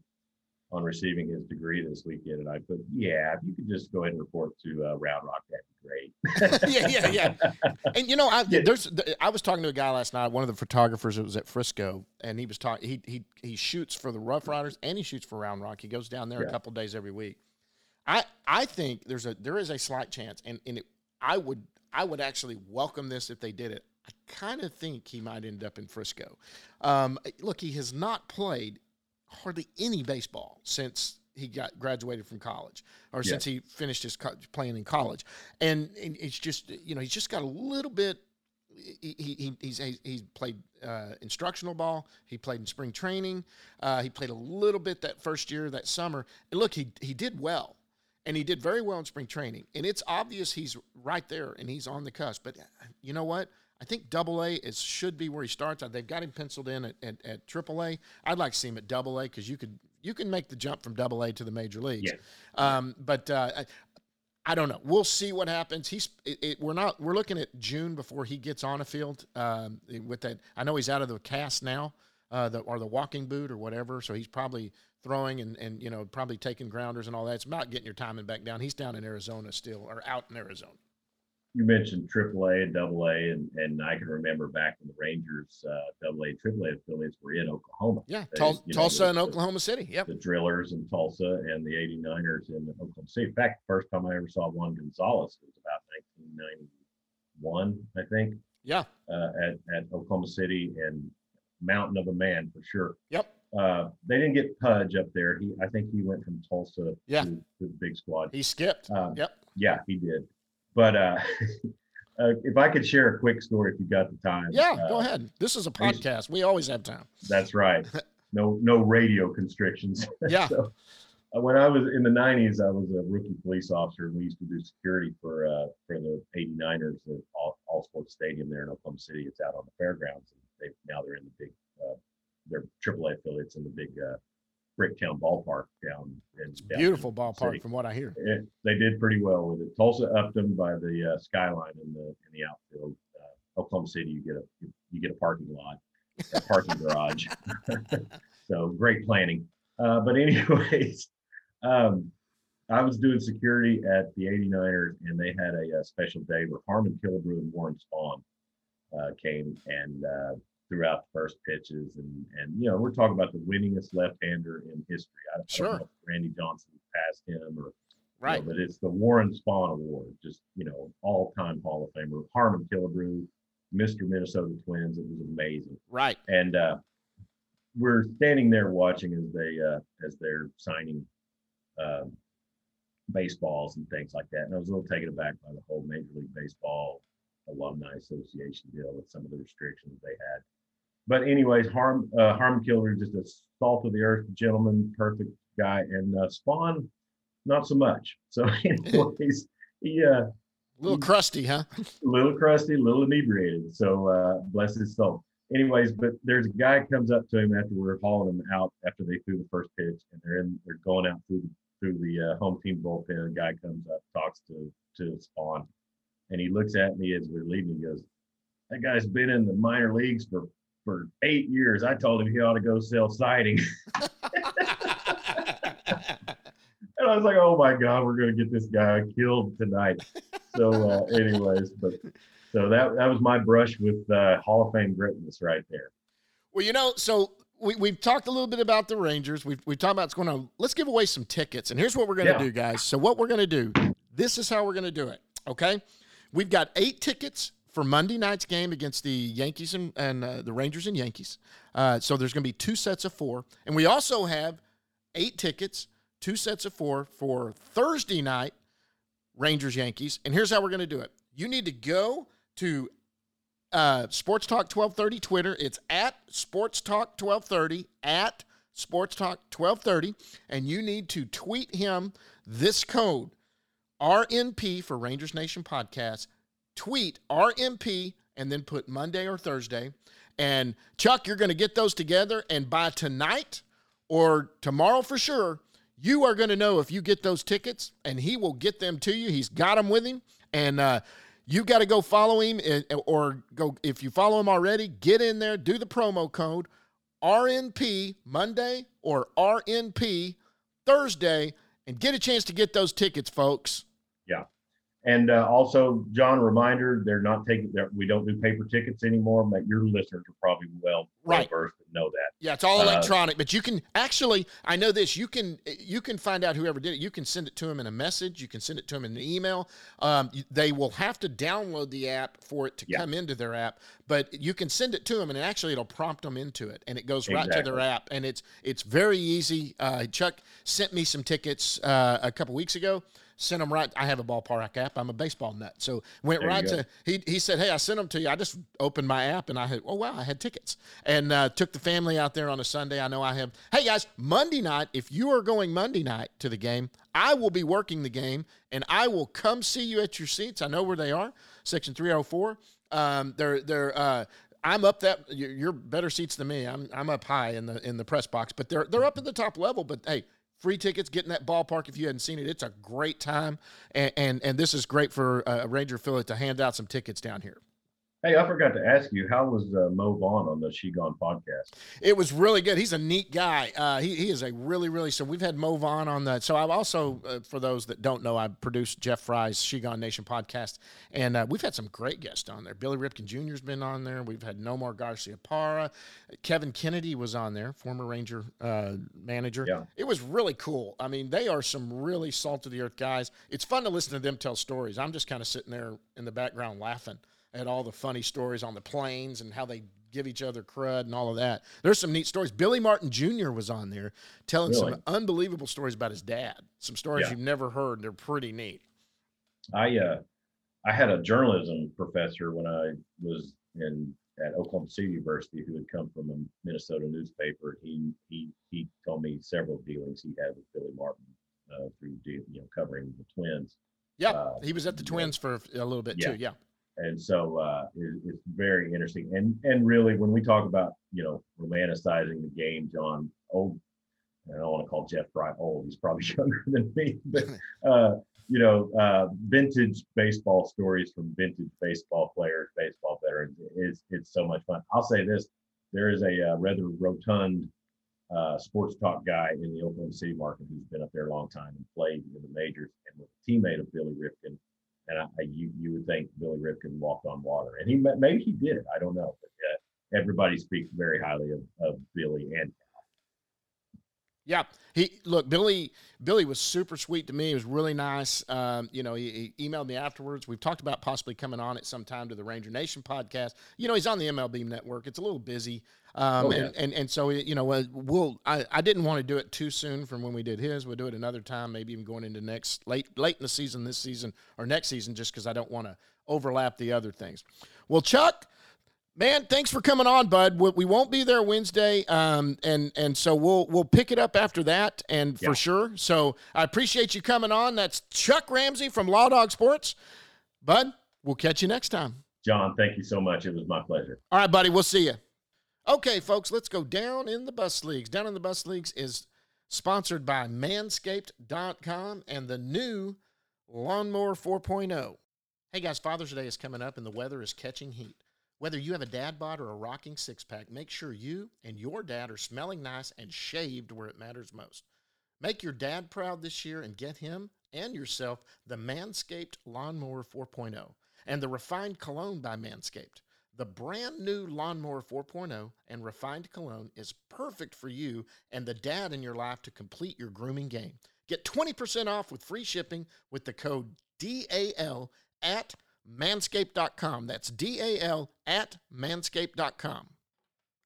on receiving his degree this weekend, and I put, yeah, if you could just go ahead and report to uh, Round Rock, that'd be great. yeah, yeah, yeah. And you know, I there's I was talking to a guy last night, one of the photographers that was at Frisco, and he was talking. He he he shoots for the Rough Riders and he shoots for Round Rock. He goes down there yeah. a couple days every week. I I think there's a there is a slight chance, and and it, I would I would actually welcome this if they did it. I kind of think he might end up in Frisco. Um, look, he has not played hardly any baseball since he got graduated from college or yeah. since he finished his co- playing in college. And, and it's just, you know, he's just got a little bit, he, he, he's, he's played uh, instructional ball. He played in spring training. Uh, he played a little bit that first year, that summer. And look, he, he did well and he did very well in spring training. And it's obvious he's right there and he's on the cusp, but you know what? I think double A is should be where he starts. They've got him penciled in at, at, at triple A. I'd like to see him at double A because you could you can make the jump from double A to the major leagues. Yes. Um, but uh, I, I don't know. We'll see what happens. He's it, it, we're not we're looking at June before he gets on a field um, with that. I know he's out of the cast now, uh, the, or the walking boot or whatever. So he's probably throwing and, and you know probably taking grounders and all that. It's about getting your timing back down. He's down in Arizona still, or out in Arizona. You mentioned triple A and double A, and, and I can remember back when the Rangers uh, double A, triple A affiliates were in Oklahoma. Yeah, they, Tul- Tulsa know, the, and Oklahoma City, yep. The Drillers in Tulsa and the eighty-niners in Oklahoma City. In fact, the first time I ever saw Juan Gonzalez was about nineteen ninety-one, I think. Yeah. Uh, at, at Oklahoma City, and mountain of a man for sure. Yep. Uh, they didn't get Pudge up there. He, I think he went from Tulsa yeah. to, to the big squad. He skipped. Um, yep. Yeah, he did. But uh, Uh, if I could share a quick story, if you've got the time. Yeah, uh, go ahead. This is a podcast. We always have time. That's right. No, no radio constrictions. Yeah. So, uh, when I was in the nineties, I was a rookie police officer. We used to do security for uh, for the eighty-niners at All, All Sports Stadium there in Oklahoma City. It's out on the fairgrounds. They now they're in the big, uh, they're triple A affiliates in the big uh, Bricktown ballpark down. In, it's down beautiful in ballpark city. From what I hear. It, they did pretty well with it. Tulsa upped them by the uh, skyline in the in the outfield. Uh, Oklahoma City, you get a you get a parking lot. A parking garage. So great planning. Uh, but anyways, um, I was doing security at the eighty-niners, and they had a, a special day where Harmon Killebrew and Warren Spahn uh, came and uh, threw out the first pitches. And, and you know, we're talking about the winningest left-hander in history. I don't sure. know if Randy Johnson passed him or right, you know, but it's the Warren Spahn Award, just, you know, all-time Hall of Famer. Harmon Killebrew, Mister Minnesota Twins. It was amazing. Right. And uh, we're standing there watching as they uh, as they're signing uh, baseballs and things like that. And I was a little taken aback by the whole Major League Baseball Alumni Association deal with some of the restrictions they had. But anyways, Harm uh, Harmon Killebrew, just a salt of the earth gentleman, perfect guy, and uh, Spahn, not so much. So anyways, he. Uh, A little crusty, huh? A little crusty, a little inebriated. So uh, bless his soul. Anyways, but there's a guy comes up to him after we're hauling him out after they threw the first pitch, and they're in, they're going out through through the uh, home team bullpen. A guy comes up, talks to to Spahn, and he looks at me as we're leaving. He goes, "That guy's been in the minor leagues for for eight years. I told him he ought to go sell siding." And I was like, "Oh my God, we're gonna get this guy killed tonight." So, uh, anyways, but so that that was my brush with uh, Hall of Fame greatness right there. Well, you know, so we we've talked a little bit about the Rangers. We've we've talked about what's going on. Let's give away some tickets, and here's what we're going to yeah. do, guys. So, what we're going to do, this is how we're going to do it. Okay, we've got eight tickets for Monday night's game against the Yankees and and uh, the Rangers and Yankees. Uh, so there's going to be two sets of four, and we also have eight tickets, two sets of four for Thursday night. Rangers, Yankees, and here's how we're going to do it. You need to go to uh, Sports Talk twelve thirty Twitter. It's at Sports Talk twelve thirty, at Sports Talk twelve thirty, and you need to tweet him this code, R N P for Rangers Nation Podcast. Tweet R N P and then put Monday or Thursday. And, Chuck, you're going to get those together, and by tonight or tomorrow for sure, you are going to know if you get those tickets, and he will get them to you. He's got them with him, and uh, you got to go follow him, and, or go if you follow him already, get in there, do the promo code R N P Monday or R N P Thursday, and get a chance to get those tickets, folks. Yeah, and uh, also, John, reminder: they're not taking. They're, we don't do paper tickets anymore. But your listeners are probably well right. versed. Know that. Yeah, it's all electronic, uh, but you can actually, I know this, you can you can find out whoever did it. You can send it to them in a message. You can send it to them in an email. Um, you, they will have to download the app for it to yeah. come into their app, but you can send it to them, and actually it'll prompt them into it, and it goes exactly. right to their app, and it's it's very easy. Uh, Chuck sent me some tickets uh, a couple weeks ago. Sent them right. I have a ballpark app. I'm a baseball nut. So went there right to, he he said, "Hey, I sent them to you. I just opened my app and I had, oh, wow, I had tickets." And uh, took the family out there on a Sunday. I know I have. Hey, guys, Monday night, if you are going Monday night to the game, I will be working the game, and I will come see you at your seats. I know where they are, section three oh four. Um, they're, they're, uh, I'm up that you're better seats than me. I'm I'm up high in the in the press box, but they're they're up at the top level. But, hey, free tickets, get in that ballpark if you hadn't seen it. It's a great time, and and, and this is great for a Ranger affiliate to hand out some tickets down here. Hey, I forgot to ask you, how was uh, Mo Vaughn on the She Gone podcast? It was really good. He's a neat guy. Uh, he he is a really, really – so we've had Mo Vaughn on the – so I've also, uh, for those that don't know, I produced Jeff Fry's She Gone Nation podcast, and uh, we've had some great guests on there. Billy Ripken Junior has been on there. We've had Nomar Garcia-Parra. Kevin Kennedy was on there, former Ranger uh, manager. Yeah. It was really cool. I mean, they are some really salt-of-the-earth guys. It's fun to listen to them tell stories. I'm just kind of sitting there in the background laughing at all the funny stories on the planes and how they give each other crud and all of that. There's some neat stories. Billy Martin Junior was on there telling really? some unbelievable stories about his dad, some stories yeah. you've never heard. They're pretty neat. I, uh, I had a journalism professor when I was in at Oklahoma State University who had come from a Minnesota newspaper. He he he told me several dealings he had with Billy Martin uh, through you know covering the Twins. Yeah, uh, he was at the Twins for a little bit yeah. too. Yeah, and so uh, it, it's very interesting. And and really, when we talk about you know romanticizing the game, John, old, I don't want to call Jeff Bryant old. He's probably younger than me, but. Uh, you know, uh, vintage baseball stories from vintage baseball players, baseball veterans, it's, it's so much fun. I'll say this, there is a uh, rather rotund uh, sports talk guy in the Oklahoma City market who's been up there a long time and played in the majors and was a teammate of Billy Ripken. And I, I, you you would think Billy Ripken walked on water. And he maybe he did it, I don't know. But uh, everybody speaks very highly of, of Billy and Yeah, he look. Billy Billy was super sweet to me. He was really nice. Um, you know, he, he emailed me afterwards. We've talked about possibly coming on at some time to the Ranger Nation podcast. You know, he's on the M L B network. It's a little busy, um, oh, yeah. and, and and so you know, we'll. I, I didn't want to do it too soon from when we did his. We'll do it another time, maybe even going into next late late in the season, this season or next season, just because I don't want to overlap the other things. Well, Chuck. Man, thanks for coming on, bud. We won't be there Wednesday, um, and and so we'll we'll pick it up after that, and yeah. for sure. So I appreciate you coming on. That's Chuck Ramsey from Law Dog Sports. Bud, we'll catch you next time. John, thank you so much. It was my pleasure. All right, buddy, we'll see you. Okay, folks, let's go down in the bus leagues. Down in the bus leagues is sponsored by manscaped dot com and the new Lawnmower four point oh. Hey, guys, Father's Day is coming up, and the weather is catching heat. Whether you have a dad bod or a rocking six-pack, make sure you and your dad are smelling nice and shaved where it matters most. Make your dad proud this year and get him and yourself the Manscaped Lawnmower four point oh and the Refined Cologne by Manscaped. The brand new Lawnmower four point oh and Refined Cologne is perfect for you and the dad in your life to complete your grooming game. Get twenty percent off with free shipping with the code D A L at manscaped dot com. That's D A L at manscaped dot com.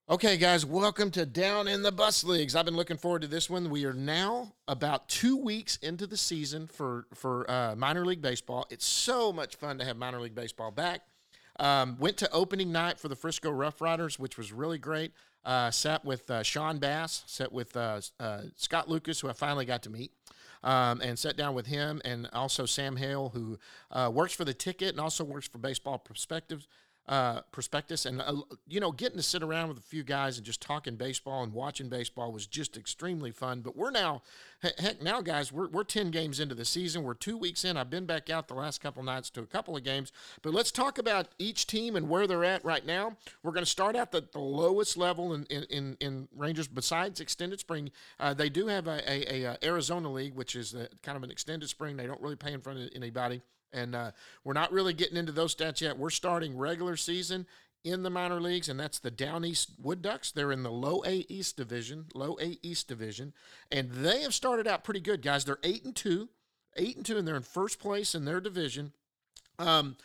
Okay, guys, welcome to Down in the Bus Leagues. I've been looking forward to this one. We are now about two weeks into the season for, for uh, minor league baseball. It's so much fun to have minor league baseball back. Um, went to opening night for the Frisco Rough Riders, which was really great. Uh, sat with uh, Sean Bass, sat with uh, uh, Scott Lucas, who I finally got to meet. Um, and sat down with him and also Sam Hale, who uh, works for the Ticket and also works for Baseball Prospectives, uh, Prospectus. And, uh, you know, getting to sit around with a few guys and just talking baseball and watching baseball was just extremely fun. But we're now, heck, now, guys, we're, we're ten games into the season. We're two weeks in. I've been back out the last couple nights to a couple of games. But let's talk about each team and where they're at right now. We're going to start at the, the lowest level in, in, in, in Rangers besides extended spring. Uh, they do have a, a, a Arizona League, which is a, kind of an extended spring. They don't really pay in front of anybody. And uh, we're not really getting into those stats yet. We're starting regular season in the minor leagues, and that's the Down East Wood Ducks. They're in the low A East division, low A East division, and they have started out pretty good, guys. They're eight and two, eight and two, and they're in first place in their division. Um,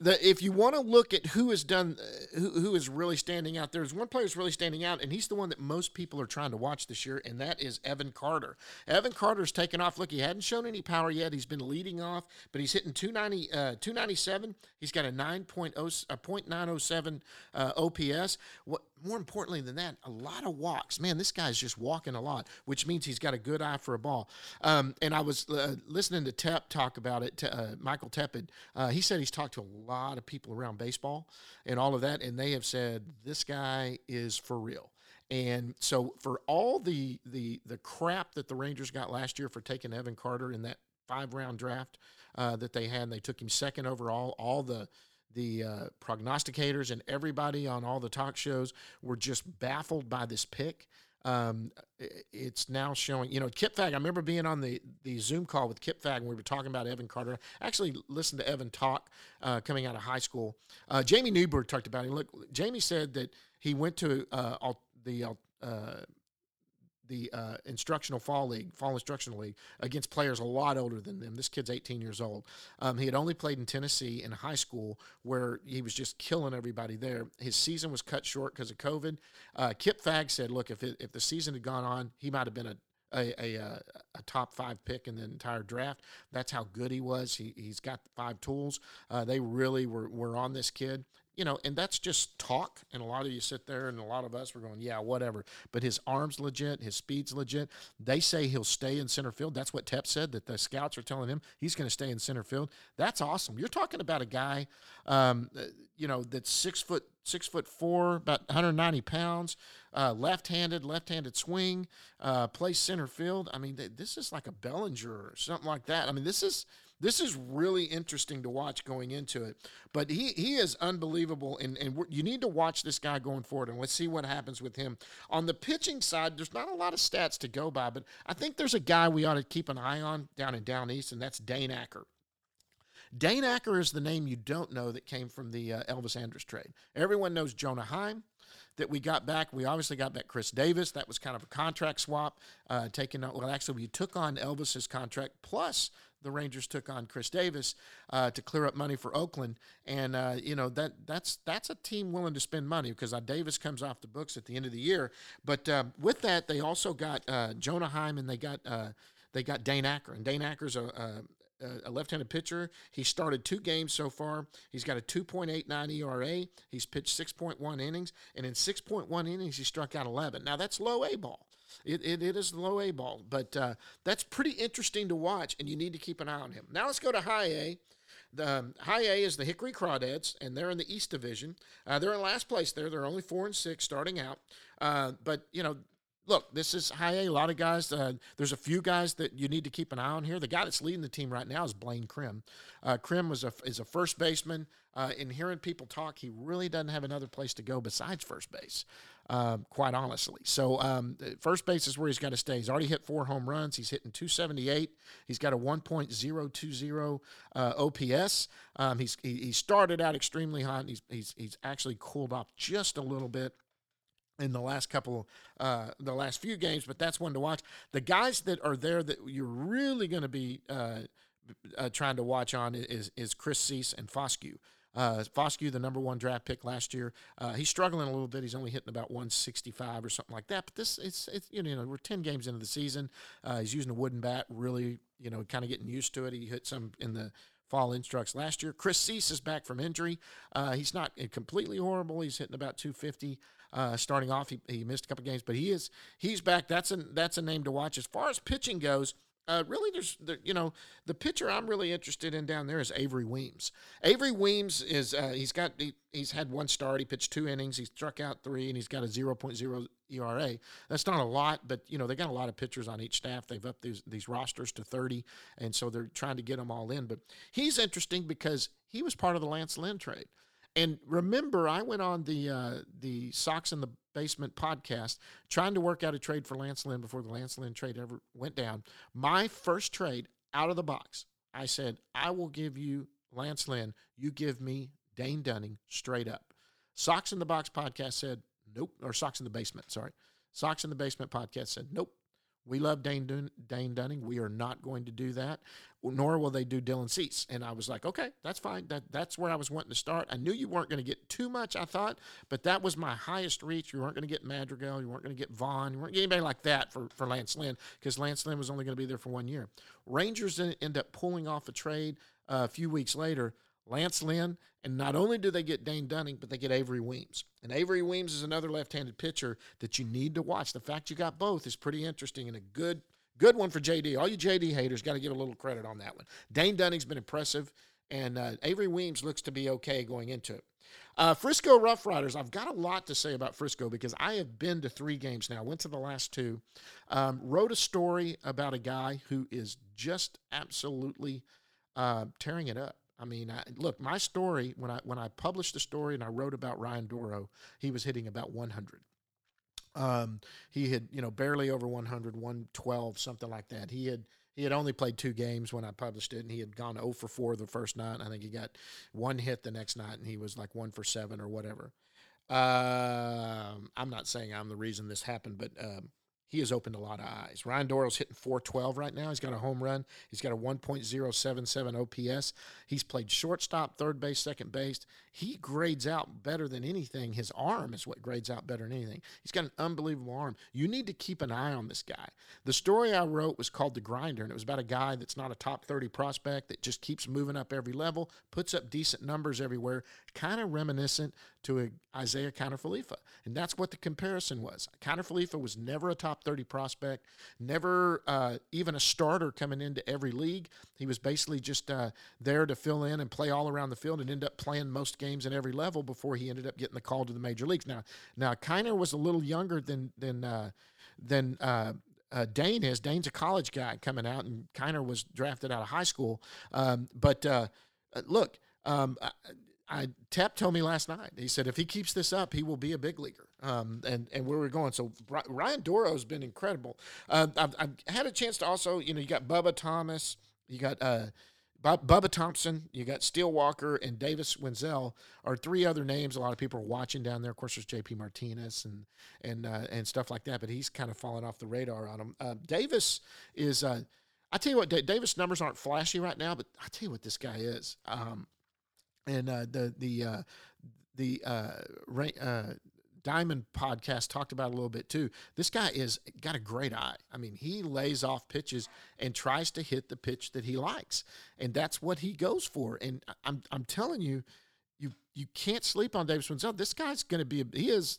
the if you want to look at who has done, uh, who who is really standing out, there's one player who's really standing out, and he's the one that most people are trying to watch this year, and that is Evan Carter. Evan Carter's taken off. Look, he hadn't shown any power yet. He's been leading off, but he's hitting two ninety, two ninety-seven. He's got a nine point oh, a point nine oh seven uh, O P S. What? More importantly than that, a lot of walks. Man, this guy's just walking a lot, which means he's got a good eye for a ball. Um, and I was uh, listening to Tepp talk about it, to, uh, Michael Tepp. Uh, he said he's talked to a lot of people around baseball and all of that, and they have said, this guy is for real. And so for all the the the crap that the Rangers got last year for taking Evan Carter in that five-round draft uh, that they had, and they took him second overall, all the – The uh, prognosticators and everybody on all the talk shows were just baffled by this pick. Um, it's now showing, you know, Kip Fagg. I remember being on the, the Zoom call with Kip Fagg when we were talking about Evan Carter. I actually listened to Evan talk uh, coming out of high school. Uh, Jamie Newberg talked about it. Look, Jamie said that he went to uh, all the uh, the uh, instructional fall league, fall instructional league against players a lot older than them. This kid's eighteen years old. Um, he had only played in Tennessee in high school where he was just killing everybody there. His season was cut short because of COVID. Uh, Kip Fagg said, look, if it, if the season had gone on, he might've been a, a, a, a top five pick in the entire draft. That's how good he was. He, he's got five tools. Uh, they really were, were on this kid. You know, and that's just talk. And a lot of you sit there, and a lot of us were going, yeah, whatever. But his arm's legit. His speed's legit. They say he'll stay in center field. That's what Tepp said, that the scouts are telling him he's going to stay in center field. That's awesome. You're talking about a guy, um, you know, that's six foot, six foot four, about one hundred ninety pounds, uh, left-handed, left-handed swing, uh, plays center field. I mean, th- this is like a Bellinger or something like that. I mean, this is – This is really interesting to watch going into it, but he, he is unbelievable, and, and we're, you need to watch this guy going forward, and let's see what happens with him. On the pitching side, there's not a lot of stats to go by, but I think there's a guy we ought to keep an eye on down in Down East, and that's Dane Acker. Dane Acker is the name you don't know that came from the uh, Elvis Andrus trade. Everyone knows Jonah Heim that we got back. We obviously got back Chris Davis. That was kind of a contract swap. Uh, taking on, well, actually, we took on Elvis's contract, plus the Rangers took on Chris Davis uh, to clear up money for Oakland. And, uh, you know, that that's that's a team willing to spend money, because Davis comes off the books at the end of the year. But uh, with that, they also got uh, Jonah Heim, and they got uh, they got Dane Acker. And Dane Acker's a, a a left-handed pitcher. He started two games so far. He's got a two point eight nine E R A. He's pitched six point one innings, and in six point one innings, he struck out eleven. Now, that's low A ball. It, it, it is low A ball, but uh, that's pretty interesting to watch, and you need to keep an eye on him. Now let's go to high A. The um, high A is the Hickory Crawdads, and they're in the East Division. Uh, they're in last place there. They're only four and six starting out, uh, but, you know, look, this is high A. A lot of guys, uh, there's a few guys that you need to keep an eye on here. The guy that's leading the team right now is Blaine Krim. Uh, Krim was a, is a first baseman. Uh, in hearing people talk, he really doesn't have another place to go besides first base, uh, quite honestly. So um, first base is where he's got to stay. He's already hit four home runs. He's hitting two seventy-eight. He's got a one point oh two oh uh, O P S. Um, he's, he, he started out extremely hot, and he's, he's, he's actually cooled off just a little bit in the last couple, uh, the last few games, but that's one to watch. The guys that are there that you're really going to be uh, uh, trying to watch on is is Chris Cease and Foscue. Uh, Foscue, the number one draft pick last year, uh, he's struggling a little bit. He's only hitting about one sixty-five or something like that. But this, it's, it's you know, we're ten games into the season. Uh, he's using a wooden bat, really, you know, kind of getting used to it. He hit some in the fall instructs last year. Chris Cease is back from injury. Uh, he's not completely horrible. He's hitting about two fifty. Uh, starting off, he, he missed a couple games, but he is he's back. That's a that's a name to watch. As far as pitching goes, uh, really, there's there, you know the pitcher I'm really interested in down there is Avery Weems. Avery Weems is uh, he's got he, he's had one start. He pitched two innings. He struck out three, and he's got a zero point oh E R A. That's not a lot, but you know they got a lot of pitchers on each staff. They've upped these these rosters to thirty, and so they're trying to get them all in. But he's interesting because he was part of the Lance Lynn trade. And remember, I went on the uh, the Sox in the Basement podcast trying to work out a trade for Lance Lynn before the Lance Lynn trade ever went down. My first trade out of the box, I said, I will give you Lance Lynn. You give me Dane Dunning straight up. Sox in the Box podcast said, nope, or Sox in the Basement, sorry. Sox in the Basement podcast said, nope. We love Dane, Dun- Dane Dunning. We are not going to do that, nor will they do Dylan Cease. And I was like, okay, that's fine. That That's where I was wanting to start. I knew you weren't going to get too much, I thought, but that was my highest reach. You weren't going to get Madrigal. You weren't going to get Vaughn. You weren't getting anybody like that for, for Lance Lynn, because Lance Lynn was only going to be there for one year. Rangers end up pulling off a trade uh, a few weeks later, Lance Lynn, and not only do they get Dane Dunning, but they get Avery Weems. And Avery Weems is another left-handed pitcher that you need to watch. The fact you got both is pretty interesting, and a good good one for J D. All you J D haters got to give a little credit on that one. Dane Dunning's been impressive, and uh, Avery Weems looks to be okay going into it. Uh, Frisco Rough Riders, I've got a lot to say about Frisco because I have been to three games now. Went to the last two. Um, wrote a story about a guy who is just absolutely uh, tearing it up. I mean, I, look, my story, when I when I published the story and I wrote about Ryan Dorough, he was hitting about one hundred. Um, he had, you know, barely over one hundred, one twelve, something like that. He had he had only played two games when I published it, and he had gone oh for four the first night. I think he got one hit the next night, and he was like one for seven or whatever. Uh, I'm not saying I'm the reason this happened, but um, he has opened a lot of eyes. Ryan Dorough's hitting four twelve right now. He's got a home run. He's got a one point oh seven seven O P S. He's played shortstop, third base, second base. He grades out better than anything. His arm is what grades out better than anything. He's got an unbelievable arm. You need to keep an eye on this guy. The story I wrote was called The Grinder, and it was about a guy that's not a top thirty prospect that just keeps moving up every level, puts up decent numbers everywhere, kind of reminiscent to a Isaiah Counter-Falefa. And that's what the comparison was. Counter-Falefa was never a top thirty prospect, never uh, even a starter coming into every league. He was basically just uh, there to fill in and play all around the field and end up playing most games at every level before he ended up getting the call to the major leagues. Now, now Kiner was a little younger than than uh, than uh, uh, Dane is. Dane's a college guy coming out, and Kiner was drafted out of high school. Um, but uh, look, um, I, I, Tepp told me last night, he said, if he keeps this up, he will be a big leaguer. Um, and, and where we're going. So Ryan Dorough has been incredible. Uh, I've, I've had a chance to also, you know, you got Bubba Thomas, you got uh, Bob, Bubba Thompson, you got Steele Walker, and Davis Wenzel are three other names a lot of people are watching down there. Of course, there's J P Martinez and and uh, and stuff like that, but he's kind of fallen off the radar on him. Uh, Davis is, uh, I tell you what, D- Davis numbers aren't flashy right now, but I tell you what this guy is. Um, and uh, the the uh, the uh, uh, Diamond podcast talked about a little bit too. This guy is got a great eye. I mean, he lays off pitches and tries to hit the pitch that he likes, and that's what he goes for. And I'm I'm telling you, you you can't sleep on Davis Wenzel. This guy's going to be. A, he is.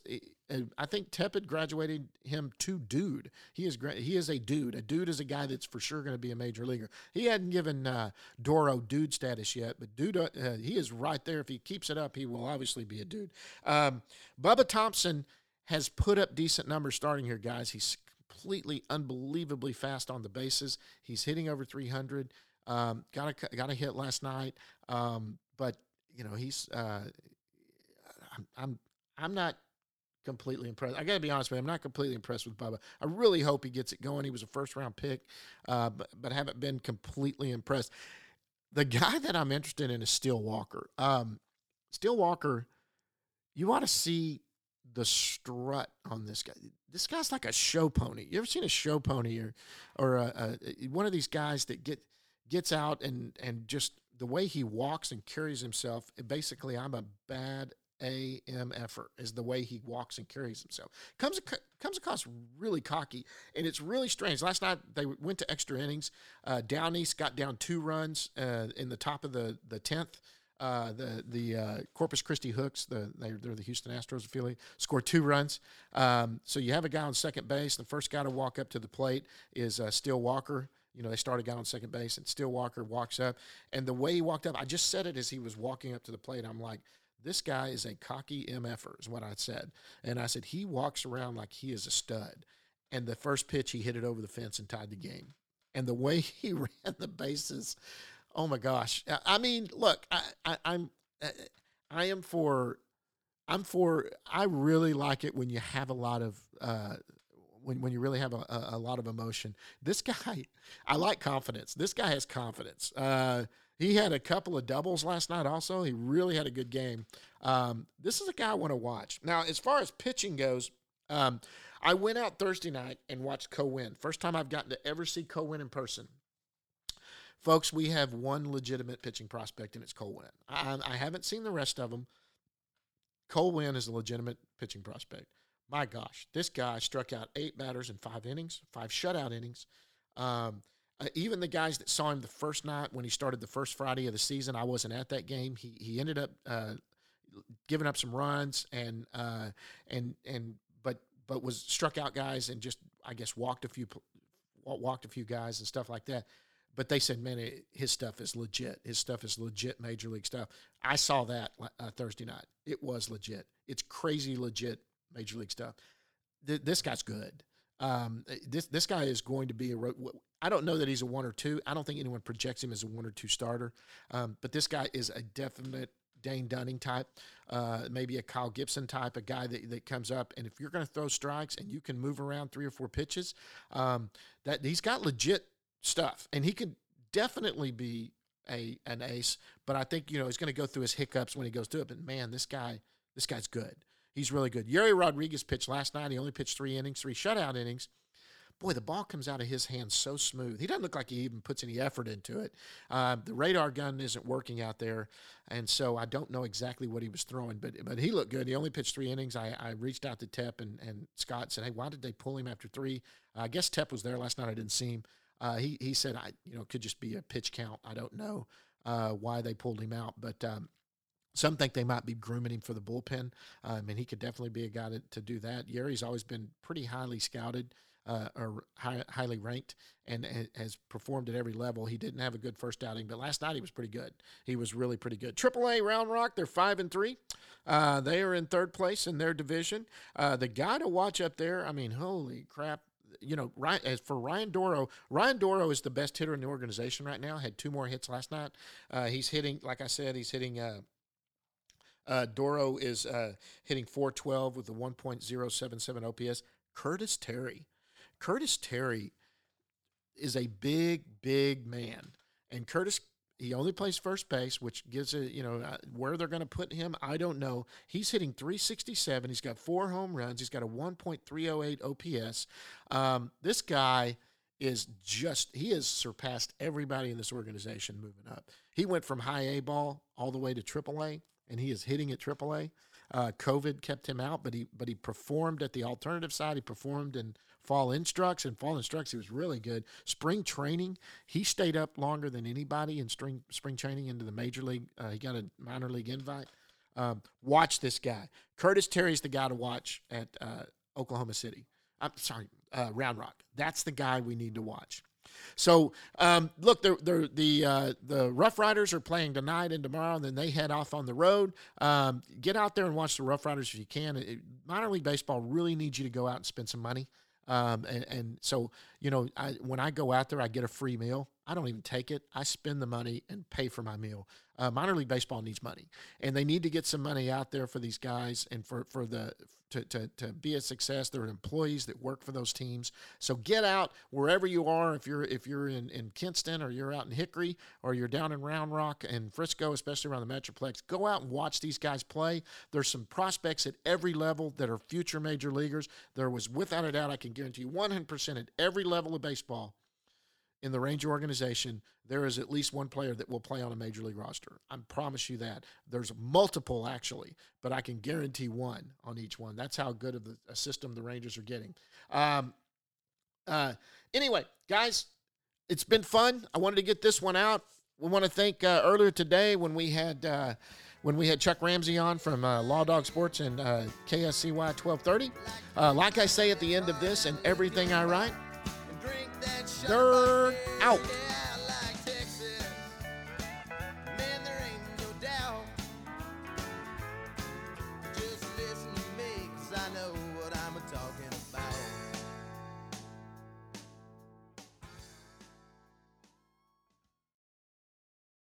I think Tepp graduated him to dude. He is he is a dude. A dude is a guy that's for sure going to be a major leaguer. He hadn't given uh, Dorough dude status yet, but dude, uh, he is right there. If he keeps it up, he will obviously be a dude. Um, Bubba Thompson has put up decent numbers starting here, guys. He's completely unbelievably fast on the bases. He's hitting over three hundred. Um, got a got a hit last night, um, but you know he's. Uh, I'm, I'm I'm not. completely impressed. I got to be honest with you. I'm not completely impressed with Bubba. I really hope he gets it going. He was a first-round pick, uh, but, but haven't been completely impressed. The guy that I'm interested in is Steele Walker. Um, Steele Walker, you ought to see the strut on this guy. This guy's like a show pony. You ever seen a show pony or or a, a, one of these guys that get gets out and, and just the way he walks and carries himself, basically I'm a bad A M F-er is the way he walks and carries himself. Comes comes across really cocky, and it's really strange. Last night they went to extra innings. Uh, down East got down two runs uh, in the top of the the tenth. Uh, the the uh, Corpus Christi Hooks, the they're, they're the Houston Astros affiliate, scored two runs. Um, so you have a guy on second base. The first guy to walk up to the plate is uh, Steele Walker. You know, they start a guy on second base, and Steele Walker walks up. And the way he walked up, I just said it as he was walking up to the plate. I'm like, this guy is a cocky M F-er is what I said. And I said, he walks around like he is a stud. And the first pitch, he hit it over the fence and tied the game. And the way he ran the bases, oh, my gosh. I mean, look, I, I, I'm I am for – I'm for – I really like it when you have a lot of uh, – When, when you really have a, a, a lot of emotion. This guy, I like confidence. This guy has confidence. Uh, he had a couple of doubles last night also. He really had a good game. Um, this is a guy I want to watch. Now, as far as pitching goes, um, I went out Thursday night and watched Cowin. First time I've gotten to ever see Cowin in person. Folks, we have one legitimate pitching prospect, and it's Cowin. I, I haven't seen the rest of them. Cowin is a legitimate pitching prospect. My gosh, this guy struck out eight batters in five innings, five shutout innings. Um, uh, even the guys that saw him the first night when he started the first Friday of the season, I wasn't at that game. He he ended up uh, giving up some runs and uh, and and but but was struck out guys and just I guess walked a few walked a few guys and stuff like that. But they said, man, it, his stuff is legit. His stuff is legit major league stuff. I saw that uh, Thursday night. It was legit. It's crazy legit. Major league stuff. Th- this guy's good. Um, this this guy is going to be a. I don't know that he's a one or two. I don't think anyone projects him as a one or two starter. Um, but this guy is a definite Dane Dunning type, uh, maybe a Kyle Gibson type, a guy that, that comes up. And if you're going to throw strikes and you can move around three or four pitches, um, that he's got legit stuff, and he could definitely be a an ace. But I think you know he's going to go through his hiccups when he goes through it. But man, this guy this guy's good. He's really good. Yuri Rodriguez pitched last night. He only pitched three innings, three shutout innings. Boy, the ball comes out of his hands so smooth. He doesn't look like he even puts any effort into it. Uh, the radar gun isn't working out there, and so I don't know exactly what he was throwing, but but he looked good. He only pitched three innings. I, I reached out to Tepp and, and Scott said, hey, why did they pull him after three? Uh, I guess Tepp was there last night. I didn't see him. Uh, he he said, I you know, it could just be a pitch count. I don't know uh, why they pulled him out, but um, some think they might be grooming him for the bullpen, um, and he could definitely be a guy to, to do that. Yerry's always been pretty highly scouted. Uh, or high, highly ranked and has performed at every level. He didn't have a good first outing, but last night he was pretty good. He was really pretty good. Triple A Round Rock, they're five and three. Uh, they are in third place in their division. Uh, the guy to watch up there, I mean, holy crap. You know, right, as for Ryan Dorough, Ryan Dorough is the best hitter in the organization right now. Had two more hits last night. Uh, he's hitting, like I said, he's hitting uh, – uh, Dorough is uh, hitting four twelve with the one point oh seven seven O P S. Curtis Terry. Curtis Terry is a big, big man, and Curtis, he only plays first base, which gives a, you know, where they're going to put him, I don't know. He's hitting three sixty-seven. He's got four home runs. He's got a one point three oh eight O P S. Um, this guy is just, he has surpassed everybody in this organization moving up. He went from high A ball all the way to triple A, and he is hitting at triple A. Uh, COVID kept him out, but he, but he performed at the alternative side. He performed in fall instructs, and fall instructs, he was really good. Spring training, he stayed up longer than anybody in spring, spring training into the major league. Uh, he got a minor league invite. Um, watch this guy. Curtis Terry's the guy to watch at uh, Oklahoma City. I'm sorry, uh, Round Rock. That's the guy we need to watch. So, um, look, the the the, uh, the Rough Riders are playing tonight and tomorrow, and then they head off on the road. Um, get out there and watch the Rough Riders if you can. It, minor league baseball really needs you to go out and spend some money. Um, and, and so, you know, I, when I go out there, I get a free meal. I don't even take it. I spend the money and pay for my meal. Uh, minor league baseball needs money, and they need to get some money out there for these guys and for, for the to, to, to be a success. There are employees that work for those teams. So get out wherever you are. If you're if you're in, in Kinston, or you're out in Hickory, or you're down in Round Rock and Frisco, especially around the Metroplex, go out and watch these guys play. There's some prospects at every level that are future major leaguers. There was, without a doubt, I can guarantee you one hundred percent at every level of baseball, in the Ranger organization, there is at least one player that will play on a major league roster. I promise you that. There's multiple, actually, but I can guarantee one on each one. That's how good of a system the Rangers are getting. Um, uh, anyway, guys, it's been fun. I wanted to get this one out. We want to thank uh, earlier today when we had uh, when we had Chuck Ramsey on from uh, Law Dog Sports and uh, K S C Y twelve thirty. Uh, like I say at the end of this and everything I write, they're out.